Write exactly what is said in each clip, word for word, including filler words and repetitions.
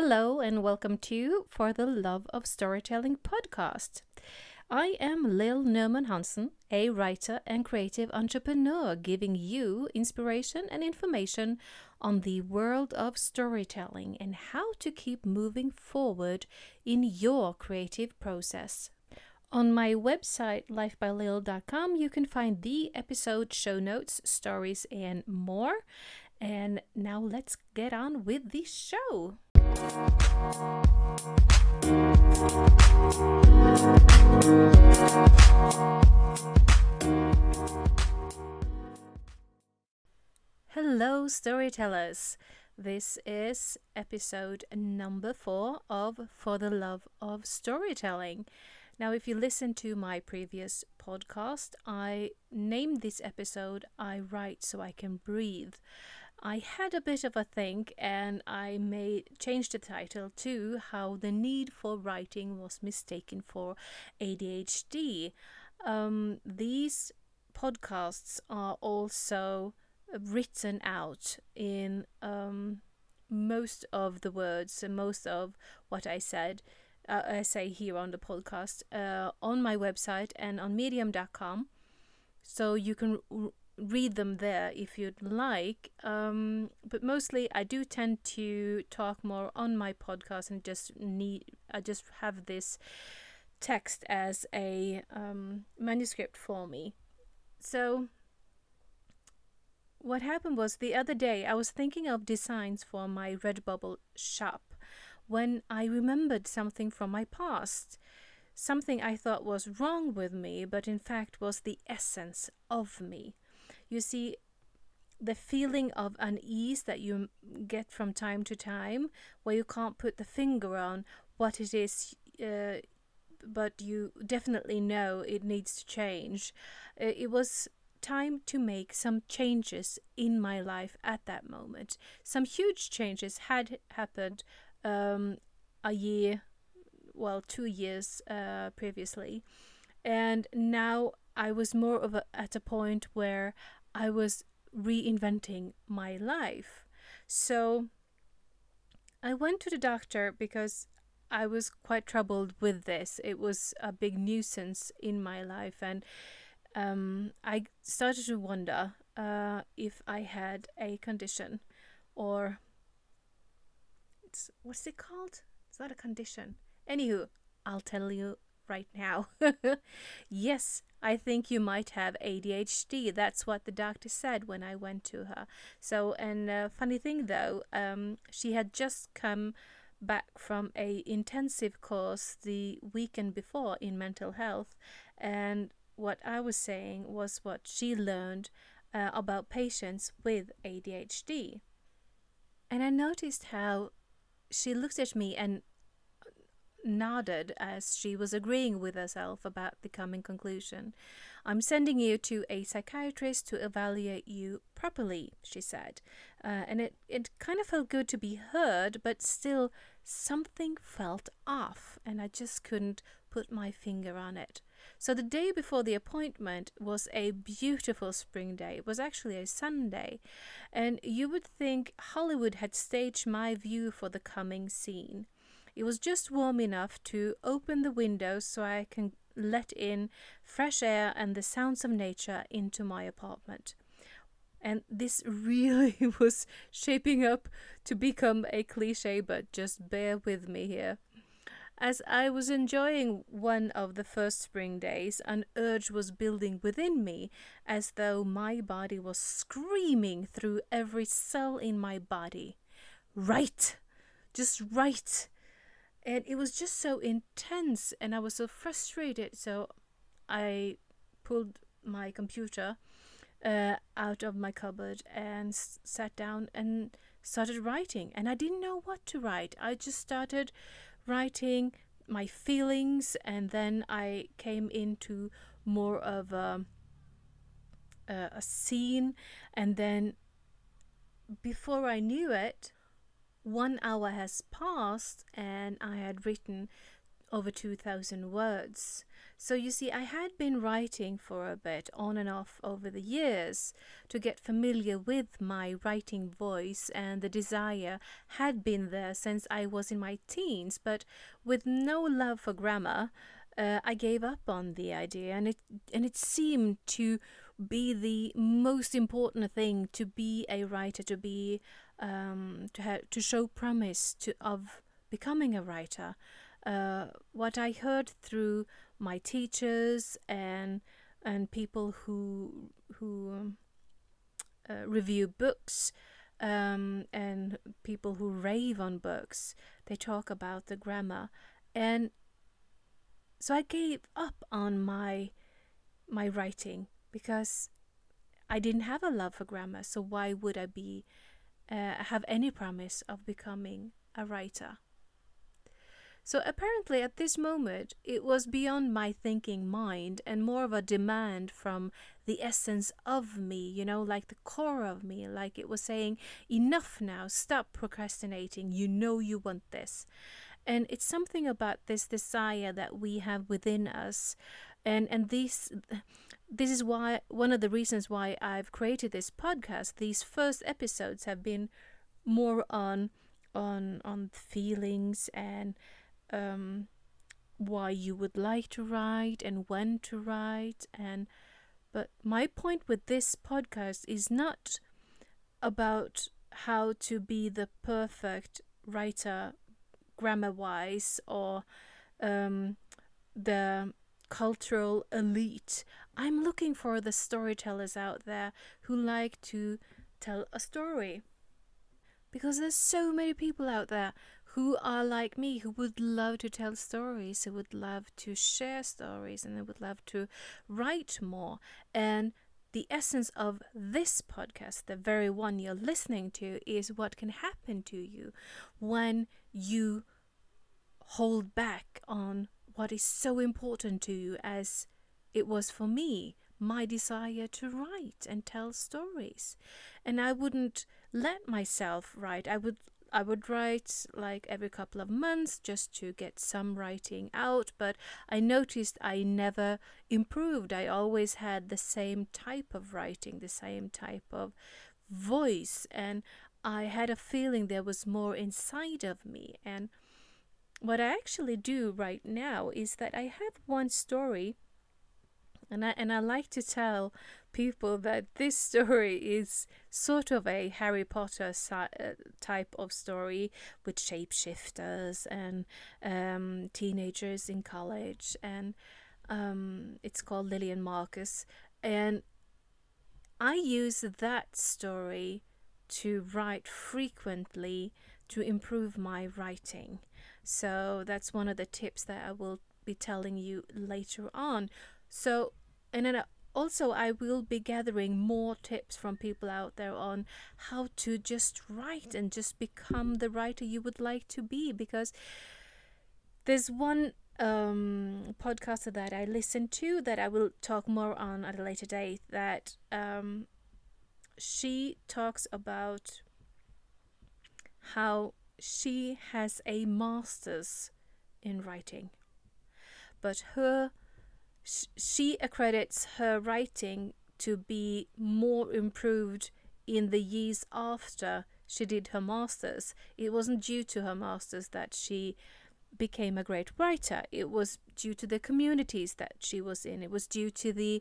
Hello and welcome to For the Love of Storytelling podcast. I am Lill Norman-Hansen, a writer and creative entrepreneur, giving you inspiration and information on the world of storytelling and how to keep moving forward in your creative process. On my website, life by lil dot com, you can find the episode, show notes, stories, and more. And now let's get on with the show. Hello, storytellers. This is episode number four of For the Love of Storytelling. Now, if you listen to my previous podcast, I named this episode I Write So I Can Breathe. I had a bit of a think and I made changed the title to How the Need for Writing Was Mistaken for A D H D. Um, these podcasts are also written out in um, most of the words and most of what I said, uh, I say here on the podcast, uh, on my website and on medium dot com. So you can r- read them there if you'd like, um, but mostly I do tend to talk more on my podcast and just need I just have this text as a um, manuscript for me. So what happened was, the other day I was thinking of designs for my Redbubble shop when I remembered something from my past. Something I thought was wrong with me, but in fact was the essence of me. You see, the feeling of unease that you get from time to time, where you can't put the finger on what it is, uh, but you definitely know it needs to change. It was time to make some changes in my life at that moment. Some huge changes had happened um, a year, well, two years uh, previously. And now I was more of a, at a point where I was reinventing my life. So I went to the doctor because I was quite troubled with this. It was a big nuisance in my life, and um, I started to wonder uh, if I had a condition, or it's, what's it called? It's not a condition. Anywho, I'll tell you right now. Yes, I think you might have A D H D. That's what the doctor said when I went to her. So, and uh, funny thing though, um, she had just come back from a intensive course the weekend before in mental health, and what I was saying was what she learned uh, about patients with A D H D. And I noticed how she looked at me and nodded as she was agreeing with herself about the coming conclusion. I'm sending you to a psychiatrist to evaluate you properly, she said. Uh, and it, it kind of felt good to be heard, but still something felt off, and I just couldn't put my finger on it. So the day before the appointment was a beautiful spring day. It was actually a Sunday, and you would think Hollywood had staged my view for the coming scene. It was just warm enough to open the windows so I can let in fresh air and the sounds of nature into my apartment. And this really was shaping up to become a cliche, but just bear with me here. As I was enjoying one of the first spring days, an urge was building within me, as though my body was screaming through every cell in my body. Write! Just write! And it was just so intense, and I was so frustrated, so I pulled my computer uh, out of my cupboard and s- sat down and started writing. And I didn't know what to write. I just started writing my feelings, and then I came into more of a, a, a scene, and then before I knew it, one hour has passed, and I had written over two thousand words. So you see, I had been writing for a bit on and off over the years to get familiar with my writing voice, and the desire had been there since I was in my teens, but with no love for grammar, uh, I gave up on the idea, and it, and it seemed to be the most important thing to be a writer, to be um, to, ha to show promise to, of becoming a writer. Uh, what I heard through my teachers and and people who who uh, review books um, and people who rave on books, they talk about the grammar, and so I gave up on my my writing because I didn't have a love for grammar. So why would I be uh, have any promise of becoming a writer? So apparently at this moment, it was beyond my thinking mind and more of a demand from the essence of me, you know, like the core of me, like it was saying, enough now, stop procrastinating, you know you want this. And it's something about this desire that we have within us. And, and these, this is why, one of the reasons why I've created this podcast. These first episodes have been more on, on, on feelings and Um, why you would like to write and when to write, and but my point with this podcast is not about how to be the perfect writer grammar wise or um, the cultural elite. I'm looking for the storytellers out there who like to tell a story, because there's so many people out there who are like me, who would love to tell stories, who would love to share stories, and they would love to write more. And the essence of this podcast, the very one you're listening to, is what can happen to you when you hold back on what is so important to you, as it was for me, my desire to write and tell stories. And I wouldn't let myself write. I would I would write like every couple of months just to get some writing out, but I noticed I never improved. I always had the same type of writing, the same type of voice, and I had a feeling there was more inside of me. And what I actually do right now is that I have one story, and I, and I like to tell people that this story is sort of a Harry Potter type of story with shapeshifters and um, teenagers in college, and um, it's called Lillian Marcus. And I use that story to write frequently to improve my writing. So that's one of the tips that I will be telling you later on. So, and then also I will be gathering more tips from people out there on how to just write and just become the writer you would like to be. Because there's one um, podcaster that I listen to that I will talk more on at a later date, that um, she talks about how she has a master's in writing, but her She accredits her writing to be more improved in the years after she did her master's. It wasn't due to her master's that she became a great writer. It was due to the communities that she was in. It was due to the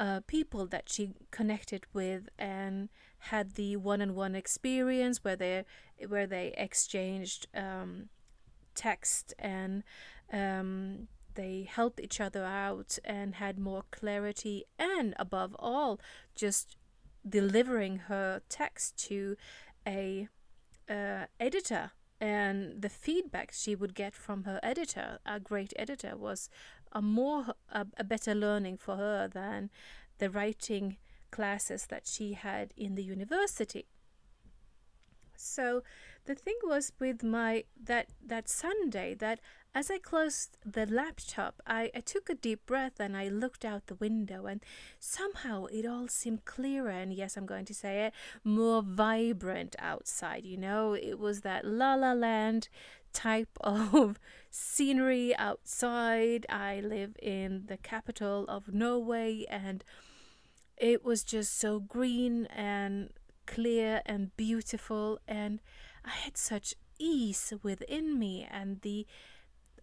uh, people that she connected with and had the one-on-one experience where they where they exchanged um, text and um, they helped each other out and had more clarity, and above all, just delivering her text to a uh, editor, and the feedback she would get from her editor, a great editor, was a more a, a better learning for her than the writing classes that she had in the university. So the thing was with my that that Sunday that as I closed the laptop, I, I took a deep breath and I looked out the window, and somehow it all seemed clearer. And yes, I'm going to say it, more vibrant outside, you know. It was that La La Land type of scenery outside. I live in the capital of Norway, and it was just so green and clear and beautiful, and I had such ease within me, and the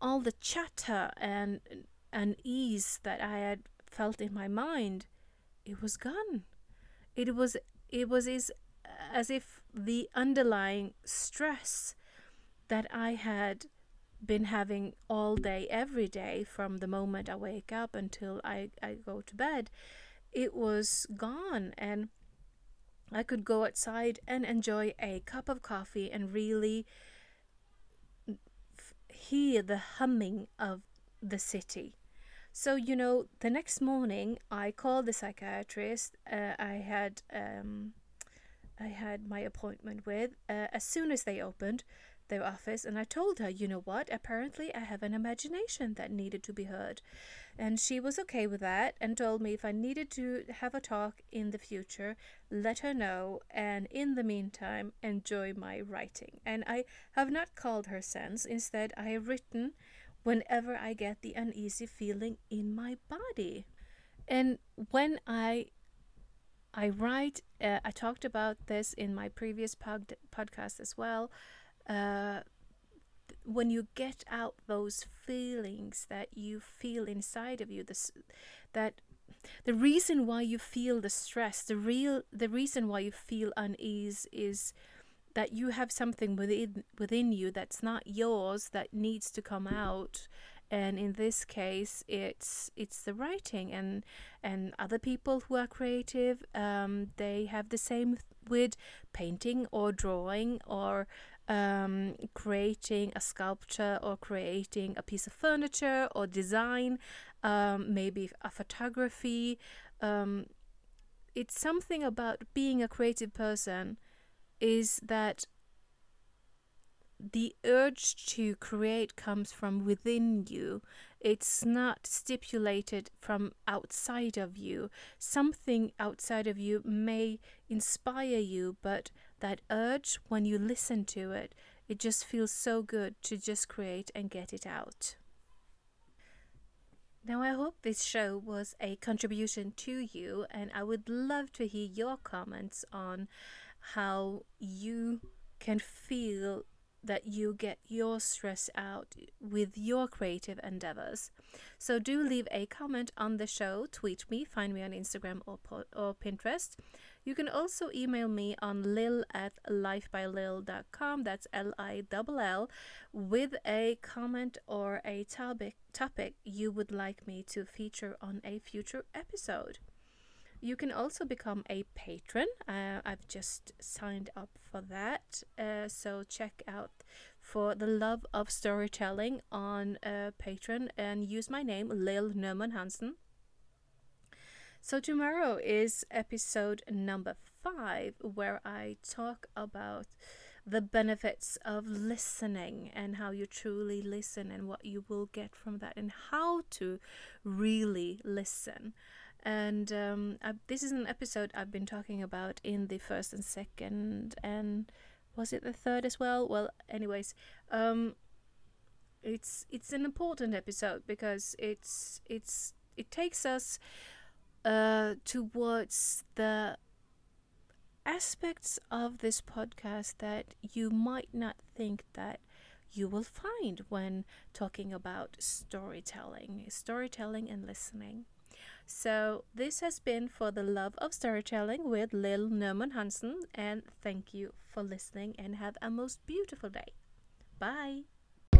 all the chatter and and ease that I had felt in my mind, it was gone. It was it was as, as if the underlying stress that I had been having all day, every day, from the moment I wake up until I, I go to bed, it was gone, and I could go outside and enjoy a cup of coffee and really f- hear the humming of the city. So, you know, the next morning I called the psychiatrist uh, I had um, I had my appointment with uh, as soon as they opened their office, and I told her, you know what, apparently I have an imagination that needed to be heard. And she was okay with that and told me if I needed to have a talk in the future, let her know, and in the meantime, enjoy my writing. And I have not called her since. Instead, I have written whenever I get the uneasy feeling in my body. And when I I write, uh, I talked about this in my previous pod- podcast as well, Uh, when you get out those feelings that you feel inside of you, this, that the reason why you feel the stress, the real, the reason why you feel unease is that you have something within within you that's not yours that needs to come out. And in this case, it's it's the writing, and and other people who are creative, um, they have the same with painting or drawing or um creating a sculpture or creating a piece of furniture or design, um maybe a photography. Um it's something about being a creative person is that the urge to create comes from within you. It's not stipulated from outside of you. Something outside of you may inspire you, but that urge, when you listen to it, it just feels so good to just create and get it out. Now, I hope this show was a contribution to you, and I would love to hear your comments on how you can feel that you get your stress out with your creative endeavors. So do leave a comment on the show, tweet me, find me on Instagram or or Pinterest. You can also email me on Lill at lifebylil dot com, that's L I L L, with a comment or a topic, topic you would like me to feature on a future episode. You can also become a patron. Uh, I've just signed up for that. Uh, so check out For the Love of Storytelling on uh, Patreon and use my name, Lill Norman-Hansen. So tomorrow is episode number five, where I talk about the benefits of listening and how you truly listen and what you will get from that and how to really listen. And um, I, this is an episode I've been talking about in the first and second, and was it the third as well? Well, anyways, um, it's it's an important episode because it's it's it takes us uh, towards the aspects of this podcast that you might not think that you will find when talking about storytelling, storytelling and listening. So this has been For the Love of Storytelling with Lill Norman-Hansen, and thank you for listening and have a most beautiful day. Bye.